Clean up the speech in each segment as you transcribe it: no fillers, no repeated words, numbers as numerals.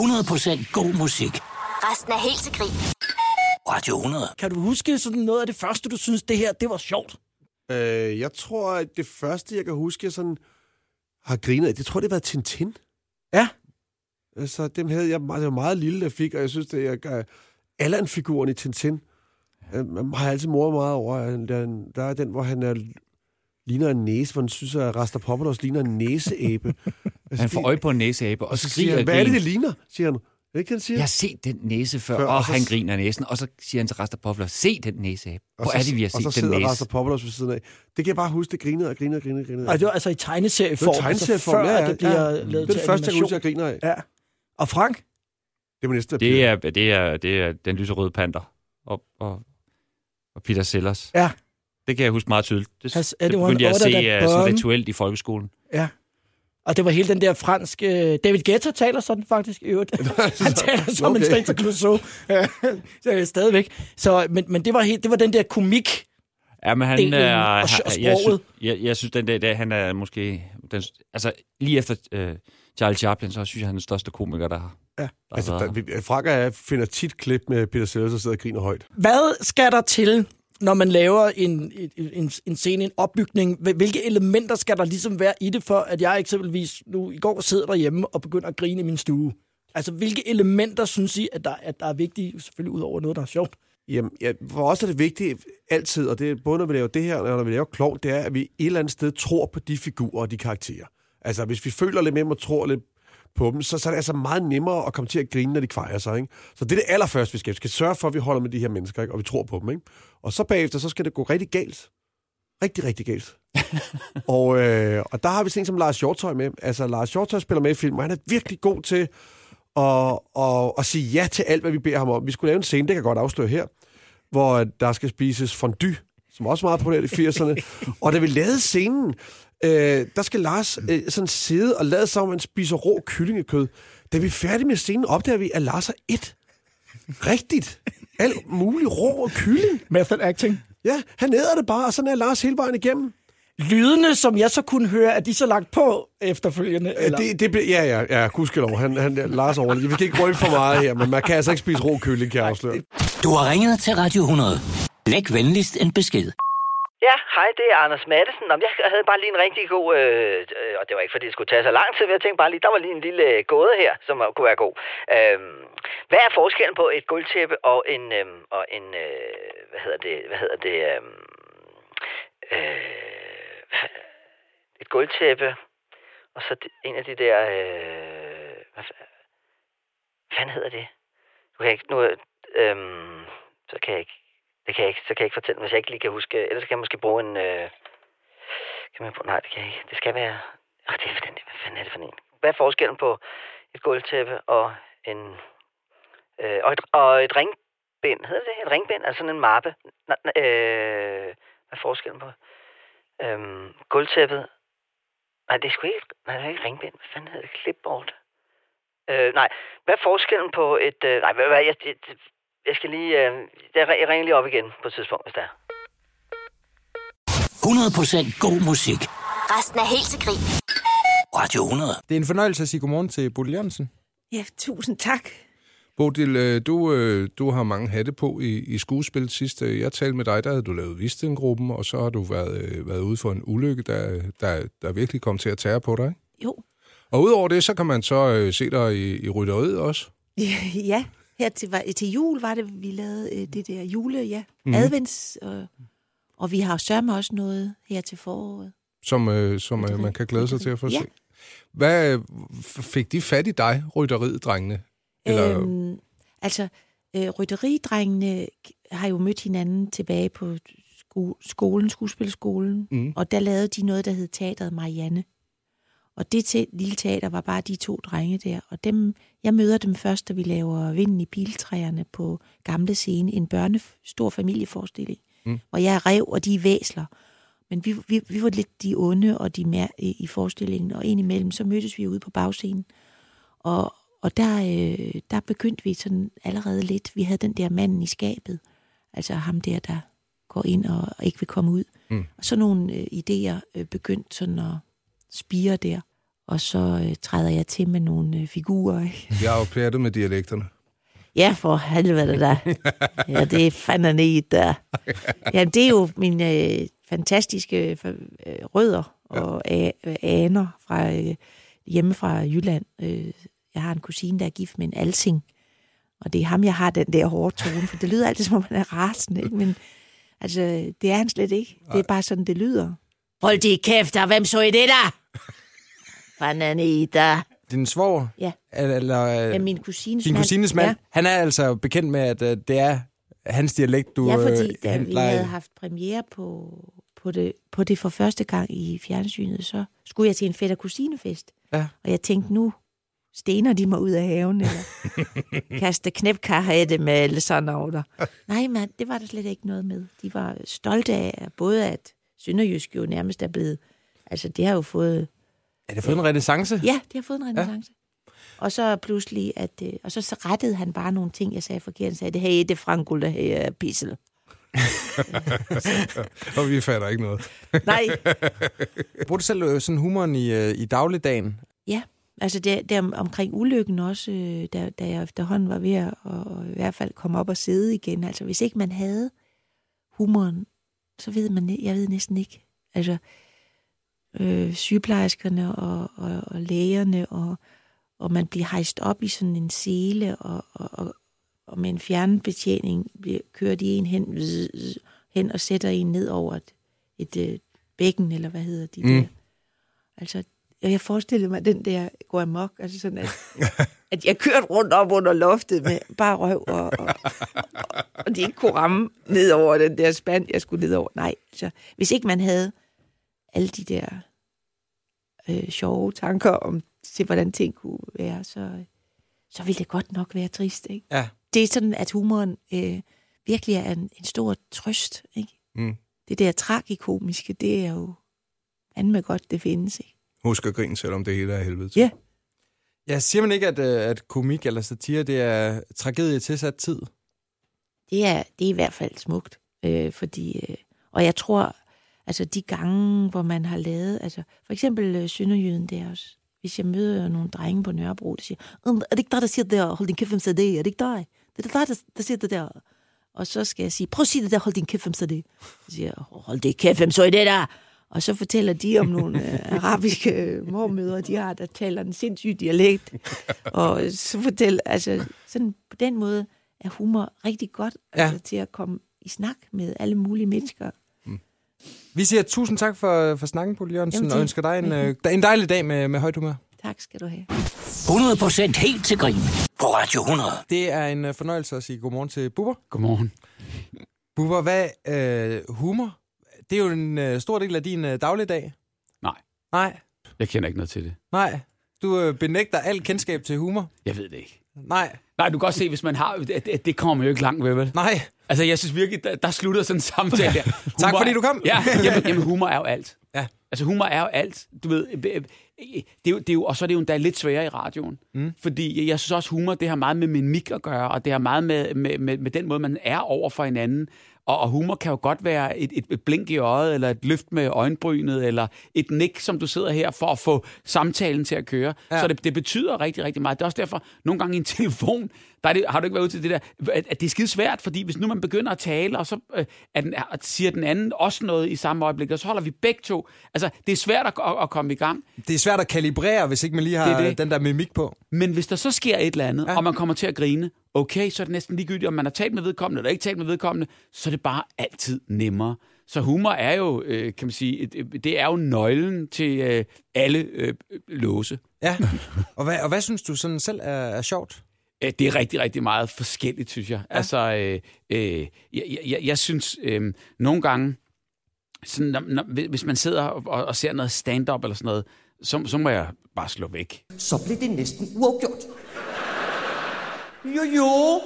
100% god musik. Resten er helt til grin. Radio 100. Kan du huske sådan noget af det første, du synes, det her, det var sjovt? Jeg tror, at det første, jeg kan huske, jeg sådan har grinet af, det tror jeg, det var Tintin. Ja. Altså, dem havde jeg meget, det var meget lille, jeg fik, og jeg synes, at jeg Allan-figuren i Tintin. Man har altid moret meget over. Der er den, hvor han ligner en næse, hvor han synes, at Rastapopoulos ligner en næseabe. Altså, han får øje på en næseabe, og så skriger han, hvad er det, det ligner? Siger han. Jeg har set den næse før, og han griner næsen, og så siger han til Rastapopoulos, se den næseabe. Hvor er det, vi har set den næse? Og så sidder Rastapopoulos ved siden af. Det kan jeg bare huske, det grinede. Ej, det var altså i tegneserieform. Det var tegneserieform, altså, ja. Det bliver lavet til animation. Det er det første, jeg husker, jeg griner af. Ja. Og Frank? Det var næste. Det er den lyserøde panter. Og Peter Sellers. Ja. Det kan jeg huske meget tydeligt. Det begyndte jeg at se sådan rituelt i folkeskolen. Ja. Og det var hele den der franske... David Guetta taler sådan faktisk i øvrigt. Han taler som en Spencer Clouseau. Ja, stadigvæk. Så, men det var den der komik. Ja, men han er... Og sproget. Jeg synes, den der han er måske... Altså, lige efter Charlie Chaplin, så synes jeg, han er den største komiker, der har. Ja, der altså, Frakker finder tit klip med Peter Sellers, der sidder og griner højt. Hvad skal der til, når man laver en scene, en opbygning? Hvilke elementer skal der ligesom være i det, for at jeg eksempelvis nu i går sidder derhjemme og begynder at grine i min stue? Altså, hvilke elementer synes I, at der er vigtige? Selvfølgelig ud over noget, der er sjovt. Jamen, ja, for os er det vigtigt altid, og det er både når vi laver det her, og når vi laver klovn, det er, at vi et eller andet sted tror på de figurer og de karakterer. Altså, hvis vi føler lidt med dem og tror lidt på dem, så er det altså meget nemmere at komme til at grine, når de kvejer sig, ikke? Så det er det allerførste, vi skal. Vi skal sørge for, at vi holder med de her mennesker, ikke? Og vi tror på dem, ikke? Og så bagefter, så skal det gå rigtig galt. Rigtig, rigtig galt. og der har vi sådan en som Lars Hjortøj med. Altså, Lars Hjortøj spiller med i film, og han er virkelig god til at sige ja til alt, hvad vi beder ham om. Vi skulle lave en scene, det kan jeg godt afsløre her, hvor der skal spises fondue, som også meget populært i 80'erne. Og da vi lavede scenen, der skal Lars sådan sidde og lade sig, om han spiser rå kyllingekød. Da vi er færdige med scenen, opdager vi, at Lars er rigtigt. Alt muligt rå kylling. Method acting. Ja, han æder det bare, og sådan er Lars hele vejen igennem. Lydene, som jeg så kunne høre, er de så lagt på efterfølgende? Eller? Ja, gudskelov. Lars overlevede. Vi kan ikke røbe for meget her, men man kan altså ikke spise rå kylling, kan jeg afsløre. Du har ringet til Radio 100. Læg venligst en besked. Ja, hej, det er Anders Madsen. Om jeg havde bare lige en rigtig god... og det var ikke, fordi det skulle tage så lang tid, men jeg tænkte bare lige, der var lige en lille gåde her, som kunne være god. Hvad er forskellen på et guldtæppe og en Hvad hedder det? Et guldtæppe, og så en af de der... Hvad hedder det? Du kan ikke... Så kan jeg ikke... Det kan jeg ikke fortælle, hvis jeg ikke lige kan huske. Ellers kan jeg måske bruge en... Nej, det kan jeg ikke. Det skal være... Hvad fanden er det for en? Hvad er forskellen på et gulvtæppe og en... Og et ringbind? Hedder det et ringbind? Altså sådan en mappe? Hvad er forskellen på? Gulvtæppet... Nej, det er sgu ikke... Nej, det er ikke ringbind. Hvad fanden hedder det? Clipboard? Nej, hvad er forskellen på et... Jeg skal lige... Jeg ringer lige op igen på et tidspunkt, hvis der er. 100% god musik. Resten er helt til grin. Radio 100. Det er en fornøjelse at sige godmorgen til Bodil Jørgensen. Ja, tusind tak. Bodil, du har mange hatte på i skuespil. Sidst jeg talte med dig, der havde du lavet Visting-gruppen, og så har du været ude for en ulykke, der virkelig kom til at tære på dig. Jo. Og udover det, så kan man så se dig i Rydderød også. Ja. Her til jul var det, vi lavede det der advents, og vi har sørme også noget her til foråret. Som man kan glæde sig til at få se. Hvad fik de fat i dig, rytteridrengene? Rytteridrengene har jo mødt hinanden tilbage på skuespilskolen, og der lavede de noget, der hed Teateret Marianne. Og det lille teater var bare de 2 drenge der, og jeg møder dem først, da vi laver Vinden i Piltræerne på gamle scene, en stor familieforestilling, hvor jeg er rev, og de er væsler. Men vi var lidt de onde og de mere i forestillingen, og indimellem så mødtes vi ude på bagscenen, og der begyndte vi sådan allerede lidt. Vi havde den der manden i skabet, altså ham der går ind og ikke vil komme ud. Og så nogle idéer begyndte sådan at spire der. og så træder jeg til med nogle figurer. Ikke? Jeg har jo plettet med dialekterne. Ja, for helvede da. Ja, det er fandme et der. Jamen, det er jo mine fantastiske rødder og aner fra, hjemme fra Jylland. Jeg har en kusine, der er gift med en alsing, og det er ham, jeg har den der hårde tone, for det lyder altid, som om man er rasende, ikke? Men altså, det er han slet ikke. Det er bare sådan, det lyder. Hold de kæfter, hvem så I det der? Fanden i der. Din svoger? Ja. Eller min kusines mand. Din kusines mand? Ja. Han er altså bekendt med, at det er hans dialekt, du... Ja, fordi da vi havde haft premiere på det for første gang i fjernsynet, så skulle jeg til en fætter kusinefest. Ja. Og jeg tænkte, nu stener de mig ud af haven, eller kaster knæpkarhætte med, eller sådan noget. Nej, mand, det var der slet ikke noget med. De var stolte af, både at sønderjysk jo nærmest er blevet... Altså, det har jo fået... Er det fået en renaissance? Ja, det har fået en renaissance. Ja. Og så pludselig, så rettede han bare nogle ting, jeg sagde forkert. Han sagde, det her er det frankul, det her er pissel. Og vi fatter ikke noget. Nej. Bruger du selv sådan humoren i dagligdagen? Ja, altså der omkring ulykken også, da jeg efterhånden var ved at i hvert fald komme op og sidde igen. Altså, hvis ikke man havde humoren, så jeg ved næsten ikke. Altså... sygeplejerskerne og lægerne, og man bliver hejst op i sådan en sele, og med en fjernbetjening kører de en hen og sætter en ned over et bækken, eller hvad hedder de der. Altså, jeg forestillede mig, den der går amok, altså sådan, at jeg kørte rundt op under loftet med bare røv, og de ikke kunne ramme ned over den der spand, jeg skulle ned over. Nej, altså, hvis ikke man havde alle de der sjove tanker om, til hvordan ting kunne være, så ville det godt nok være trist, ikke? Ja. Det er sådan, at humoren virkelig er en stor trøst, ikke? Mm. Det der tragikomiske, det er jo fandme godt, det findes, ikke? Husk at grine, selvom det hele er helvede til. Ja. Ja, siger man ikke, at komik eller satire, det er tragedie tilsat tid? Det er i hvert fald smukt, fordi... og jeg tror... Altså de gange, hvor man har lavet... Altså, for eksempel Sønderjyden der også. Hvis jeg møder nogle drenge på Nørrebro, der siger, er det ikke dig, der siger det der? Hold din kæft, hvem sagde det? Er det ikke dig? Det er dig, der siger det der. Og så skal jeg sige, prøv at sige det der, hold din kæft, hvem sagde det? Så siger jeg, hold din kæft, hvem så i det der? Og så fortæller de om nogle arabiske mormødre, de har, der taler en sindssyg dialekt. Og så fortæller... Altså sådan på den måde er humor rigtig godt til at komme i snak med alle mulige mennesker. Vi siger tusind tak for snakken, Bodil Jørgensen. Jamen, og ønsker dig en dejlig dag med højt humør. Tak skal du have. 100% helt til grin på Radio 100. Det er en fornøjelse at sige godmorgen til Bubber. Godmorgen. Bubber, hvad humor? Det er jo en stor del af din dagligdag. Nej. Jeg kender ikke noget til det. Nej. Du benægter alt kendskab til humor. Jeg ved det ikke. Nej, du kan godt se, hvis man har... Det kommer jo ikke langt ved, vel? Nej. Altså, jeg synes virkelig, der slutter sådan en samtale der. Humor, tak fordi du kom. Ja, jamen, humor er jo alt. Ja. Altså, humor er jo alt. Du ved, det er jo, og så er det jo endda lidt sværere i radioen. Mm. Fordi jeg synes også, humor, det har meget med mimik at gøre, og det har meget med den måde, man er over for hinanden. Og humor kan jo godt være et blink i øjet, eller et løft med øjenbrynet, eller et nik, som du sidder her for at få samtalen til at køre. Ja. Så det betyder rigtig, rigtig meget. Det er også derfor, nogle gange i en telefon, har du ikke været ude til det der, at det er skide svært, fordi hvis nu man begynder at tale, og så siger den anden også noget i samme øjeblik, og så holder vi begge to. Altså, det er svært at komme i gang. Det er svært at kalibrere, hvis ikke man lige har den der mimik på. Men hvis der så sker et eller andet, og man kommer til at grine, okay, så er det næsten ligegyldigt, om man har talt med vedkommende eller ikke talt med vedkommende, så er det bare altid nemmere. Så humor er jo, kan man sige, det er jo nøglen til alle låse. Ja, og hvad synes du sådan selv er sjovt? Det er rigtig, rigtig meget forskelligt, synes jeg. Ja. Altså, jeg synes nogle gange, sådan, hvis man sidder og ser noget stand-up eller sådan noget, så må jeg bare slå væk. Så bliver det næsten uafgjort. Jo.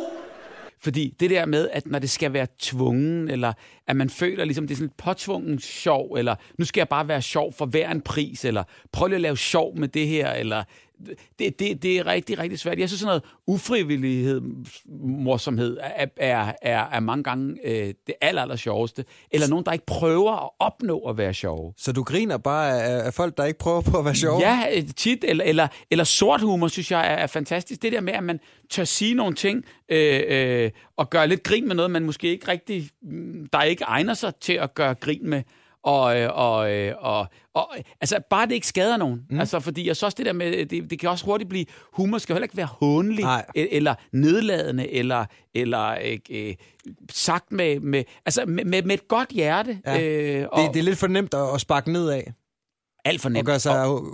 Fordi det der med, at når det skal være tvungen, eller at man føler, ligesom det er sådan et påtvungen sjov, eller nu skal jeg bare være sjov for hver en pris, eller prøv lige at lave sjov med det her, eller Det er rigtig, rigtig svært. Jeg synes sådan noget ufrivillighed, morsomhed er mange gange det aller sjoveste. Eller nogen, der ikke prøver at opnå at være sjove. Så du griner bare af folk, der ikke prøver på at være sjove? Ja, tit. Eller sort humor, synes jeg, er fantastisk. Det der med, at man tør sige nogle ting og gøre lidt grin med noget, man måske ikke rigtig, der ikke egner sig til at gøre grin med. Og altså bare det ikke skader nogen. Altså fordi og så også det der med det kan også hurtigt blive humor skal heller ikke være hånlig eller nedladende eller sagt med et godt hjerte. Ja. Det er lidt for nemt at sparke ned af. Alt for nemt. Og gøre sig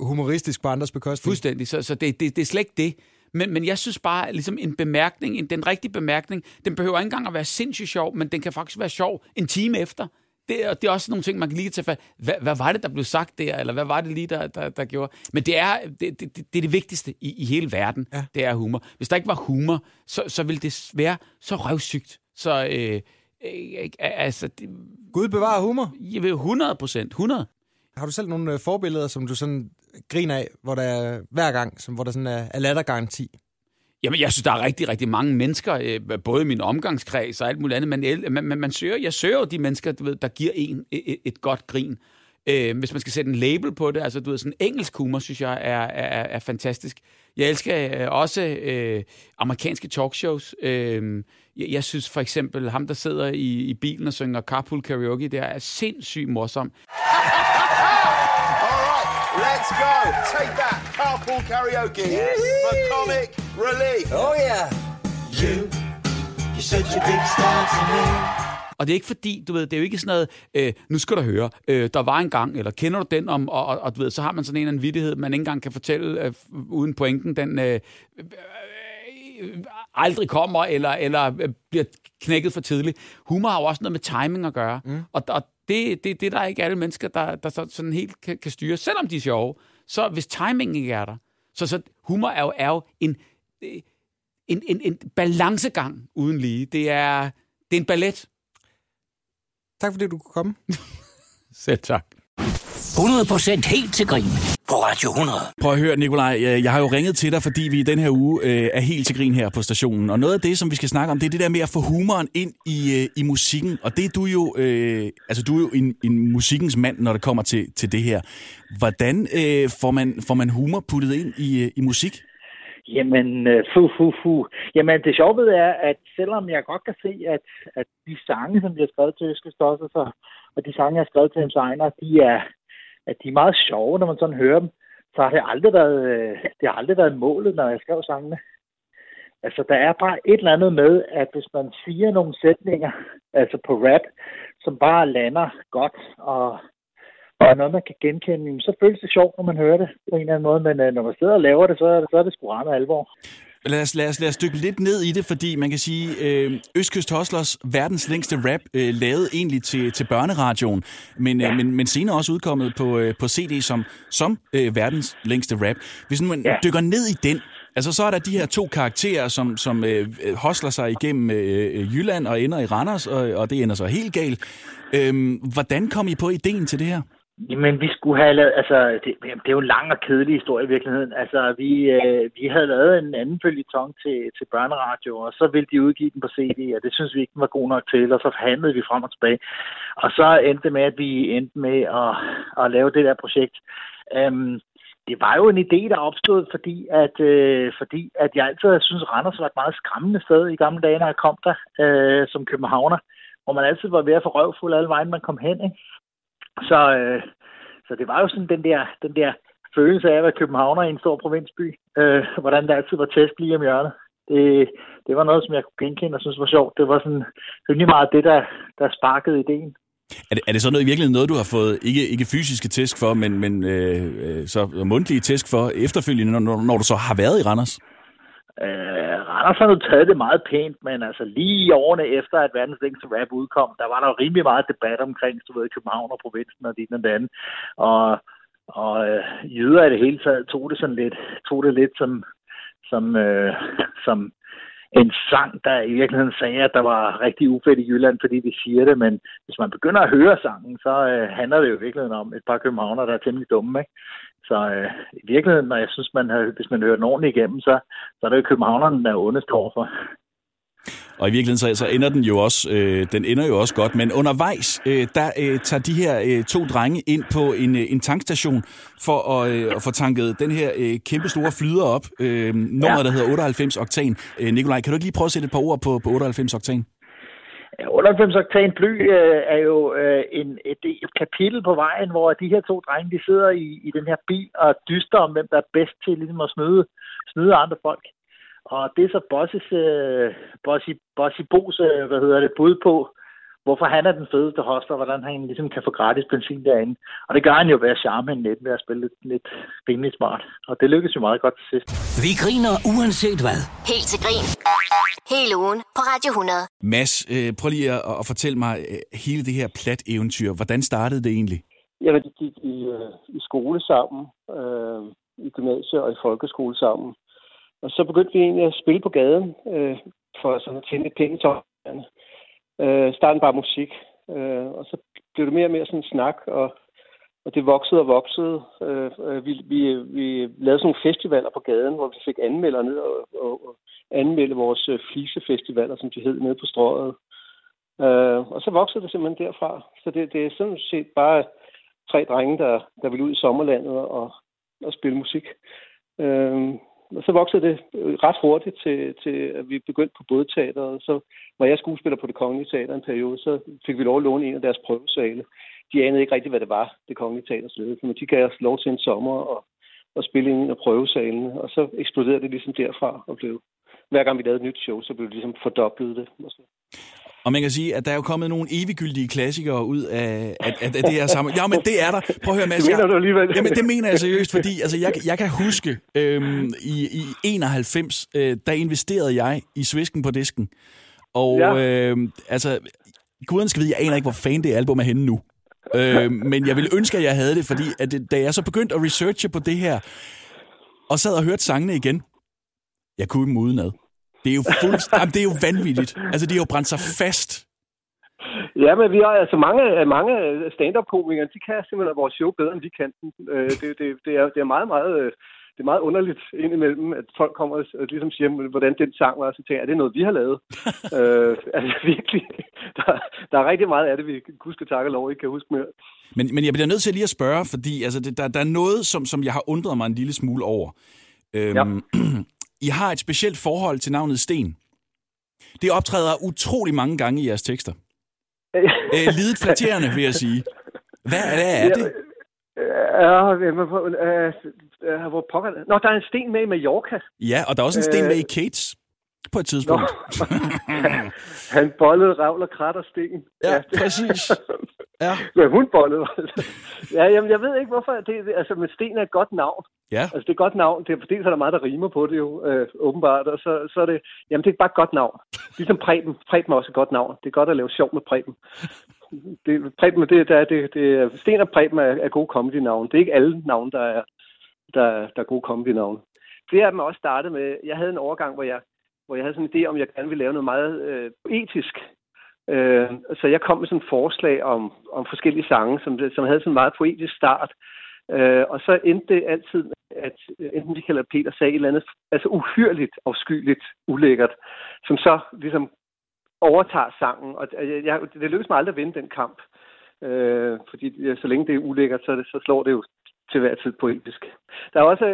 humoristisk på andres bekostning. Fuldstændig. Så det er slet ikke det. Men jeg synes bare, ligesom en bemærkning, den rigtige bemærkning, den behøver ikke engang at være sindssygt sjov, men den kan faktisk være sjov en time efter. Det er også nogle ting, man kan lige tage fat. Hvad var det, der blev sagt der? Eller hvad var det lige, der gjorde? Men det er det vigtigste i hele verden, ja. Det er humor. Hvis der ikke var humor, så ville det være så røvsygt. Så altså... Gud bevarer humor? 100%. 100. Har du selv nogle forbilleder, som du sådan griner af, hvor der er, hver gang, hvor der sådan er lattergaranti? Jamen, jeg synes, der er rigtig, rigtig mange mennesker, både i min omgangskreds og alt muligt andet, jeg søger jo de mennesker, du ved, der giver en et godt grin. Hvis man skal sætte en label på det, altså, du ved, sådan engelsk humor, synes jeg, er fantastisk. Jeg elsker også amerikanske talkshows. Jeg synes for eksempel, ham, der sidder i bilen og synger Carpool Karaoke, der er sindssygt morsom. Let's go. Take that. Carpool Karaoke. Yes. For comic relief. Oh yeah. You're such a big star to me. Og det er ikke fordi, du ved, det er jo ikke sådan noget, nu skal du høre, der var en gang, eller kender du den om, og du ved, så har man sådan en eller anden vittighed, man ikke engang kan fortælle uden pointen, den aldrig kommer, eller bliver knækket for tidligt. Humor har jo også noget med timing at gøre, og det der er ikke alle mennesker, der sådan helt kan styre, selvom de er sjove. Så hvis timingen ikke er der, så humor er jo en balancegang uden lige. Det er en ballet. Tak fordi du kunne komme. Selv tak. 100% helt til grin på Radio 100. Prøv at høre, Nikolaj, jeg har jo ringet til dig, fordi vi i den her uge er helt til grin her på stationen. Og noget af det, som vi skal snakke om, det er det der med at få humoren ind i musikken. Og det er du jo, du er jo en musikkens mand, når det kommer til det her. Hvordan får man humor puttet ind i musik? Jamen, Jamen, det sjove er, at selvom jeg godt kan se, at de sange, som bliver skrevet til Østkyst Hostlers, og de sange, jeg har skrevet til hans egne, de er meget sjove, når man sådan hører dem, så har det aldrig været målet, når jeg skrev sangene. Altså, der er bare et eller andet med, at hvis man siger nogle sætninger, altså på rap, som bare lander godt, og noget, man kan genkende, så føles det sjovt, når man hører det på en eller anden måde, men når man sidder og laver det, så er det sgu ramme alvor. Lad os dykke lidt ned i det, fordi man kan sige, Østkyst Hostlers verdens længste rap lavede egentlig til børneradioen, men senere også udkommet på CD som verdens længste rap. Hvis man dykker ned i den, altså så er der de her to karakterer, som hostler sig igennem Jylland og ender i Randers, og det ender så helt galt. Hvordan kom I på ideen til det her? Jamen, vi skulle have lavet, altså, det er jo en lang og kedelig historie i virkeligheden. Altså, vi havde lavet en anden føljeton til børneradio, og så ville de udgive den på CD, og det synes vi ikke var god nok til, og så handlede vi frem og tilbage. Og så endte med, at vi endte med at lave det der projekt. Det var jo en idé, der opstod, fordi at jeg altid synes, Randers var et meget skræmmende sted i gamle dage, når jeg kom der som københavner, hvor man altid var ved at få røvfuld alle vejen, man kom hen, ikke? Så det var jo sådan den der følelse af at være københavner i en stor provinsby, hvordan der altid var tæsk lige om hjørnet. Det var noget, som jeg kunne genkende og synes var sjovt. Det var sådan rimelig meget det, der sparkede ideen. Er det så noget, i virkeligheden noget, du har fået ikke fysiske tæsk for, men så mundtlige tæsk for efterfølgende, når du så har været i Randers? Randers har nu taget det meget pænt, men altså lige årene efter, at verdens længste rap udkom, der var der jo rimelig meget debat omkring, du ved, København og provinsen og det og det andet. Og jyder i det hele taget tog det lidt som en sang, der i virkeligheden sagde, at der var rigtig ufedt i Jylland, fordi de siger det, men hvis man begynder at høre sangen, så handler det jo i virkeligheden om et par københavner, der er temmelig dumme, ikke? Så i virkeligheden, når jeg synes, hvis man hører den ordentligt igennem, så er det jo københavnerne, der er ondest overfor. Og i virkeligheden så ender den jo også, godt, men undervejs, der tager de her to drenge ind på en tankstation for at få tanket den her kæmpe store flyder op, nummeret, der hedder 98 oktan. Nikolaj, kan du ikke lige prøve at sætte et par ord på 98 oktan? 98 oktan bly er jo et kapitel på vejen, hvor de her to drenge, de sidder i den her bil og dyster om, hvem der er bedst til ligesom at snyde andre folk. Og det er så Bossibos bud på, hvorfor han er den fedeste hostler, hvordan han ligesom kan få gratis benzin derinde. Og det gør han jo ved at charme hende lidt, ved at spille lidt rimelig smart. Og det lykkes jo meget godt til sidst. Vi griner uanset hvad. Helt til grin. Hele ugen på Radio 100. Mads, prøv lige at fortælle mig hele det her plat-eventyr. Hvordan startede det egentlig? Jamen, de gik i skole sammen, i gymnasiet og i folkeskole sammen. Og så begyndte vi egentlig at spille på gaden, for sådan at tjene lidt penge til omkringerne. Starten bare musik, og så blev det mere og mere sådan en snak, og det voksede og voksede. Vi lavede sådan nogle festivaler på gaden, hvor vi fik anmeldere ned og anmelde vores flisefestivaler, som de hed, nede på strøget. Og så voksede det simpelthen derfra. Så det er sådan set bare tre drenge, der ville ud i sommerlandet og spille musik. Og så voksede det ret hurtigt til, at vi begyndte på både teateret. Så var jeg skuespiller på Det Kongelige Teater en periode, så fik vi lov at låne en af deres prøvesale. De anede ikke rigtigt, hvad det var, Det Kongelige Teaters ledelse, men de gav os lov til en sommer og spille ind af prøvesalen. Og så eksploderede det ligesom derfra, og blev, hver gang vi lavede et nyt show, så blev det ligesom fordoblet det. Og man kan sige, at der er jo kommet nogle eviggyldige klassikere ud af det her sammen. Ja, men det er der. Prøv at høre, Mads. Jamen, det mener jeg seriøst, fordi altså, jeg kan huske, i 91, der investerede jeg i Svisken på disken. Og altså, guden skal vide, jeg aner ikke, hvor fan det album er henne nu. Men jeg ville ønske, at jeg havde det, fordi at, da jeg så begyndte at researche på det her, og sad og hørte sangene igen, jeg kunne dem udenad. Det er jo det er jo vanvittigt. Altså, de har jo brændt sig fast. Ja, men vi har altså mange stand-up-komikere, de kan simpelthen vores show bedre, end vi kan den. Det er meget, det er meget underligt indimellem, at folk kommer og ligesom siger, hvordan den sang var, og så tænker, er det noget, vi har lavet? Altså, virkelig. Der er rigtig meget af det, vi husker takke lov, ikke kan huske mere. Men jeg bliver nødt til lige at spørge, fordi altså, der er noget, som jeg har undret mig en lille smule over. I har et specielt forhold til navnet Sten. Det optræder utrolig mange gange i jeres tekster. Lidet flatterende, vil jeg sige. Hvad er det? Nå, der er en sten med i Mallorca. Ja, og der er også en sten med i Kates på et tidspunkt. Han bollede ravler, kratter sten. Ja, præcis. Ja. Ja, hun bollede. Ja, jamen, jeg ved ikke, hvorfor. Altså, men Sten er et godt navn. Ja. Altså, det er et godt navn. Det er, fordi så er der meget, der rimer på det jo, åbenbart. Og så er det... Jamen, det er bare et godt navn. Ligesom Preben. Preben er også et godt navn. Det er godt at lave sjov med Preben. Sten og Preben er gode comedy-navn. Det er ikke alle navn, der er gode comedy-navn. Flere af dem er også startet med... Jeg havde en overgang, hvor jeg havde sådan en idé om, jeg gerne ville lave noget meget etisk. Så jeg kom med sådan et forslag om forskellige sange, som havde sådan en meget poetisk start. Og så endte det altid, at enten Michael eller Peter sagde et eller andet, altså uhyrligt, afskyeligt, ulækkert, som så ligesom overtager sangen. Og det lykkedes mig aldrig at vinde den kamp. Fordi så længe det er ulækkert, så slår det jo til hver tid poetisk. Der er også,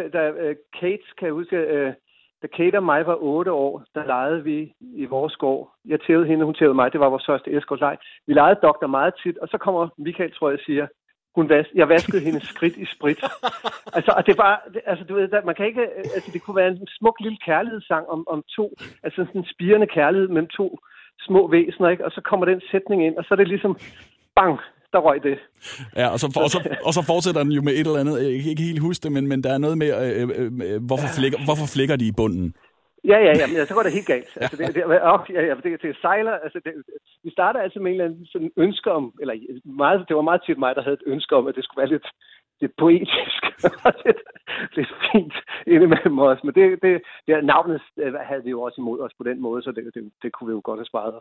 Kate, kan jeg huske... Da Kate og mig var 8 år, der legede vi i vores gård. Jeg tævede hende, hun tævede mig. Det var vores første eskortleg. Vi legede doktor meget tit, og så kommer Michael, tror jeg, og siger, jeg vaskede hendes skridt i sprit. Altså, og det var, altså, du ved, man kan ikke, altså, det kunne være en smuk lille kærlighedssang om to, altså sådan en spirende kærlighed mellem to små væsener, ikke? Og så kommer den sætning ind, og så er det ligesom, bang, der røg det. Ja, og så fortsætter den jo med et eller andet. Jeg kan ikke helt huske det, men der er noget med, hvorfor flækker de i bunden? Ja, men så går det helt galt. Altså, det sejler. Altså, vi starter altså med en eller anden sådan ønske om, eller meget, det var meget tit mig, der havde et ønske om, at det skulle være lidt poetisk, lidt fint, indimellem os. Men det, navnet havde vi jo også imod os på den måde, så det kunne vi jo godt have sparet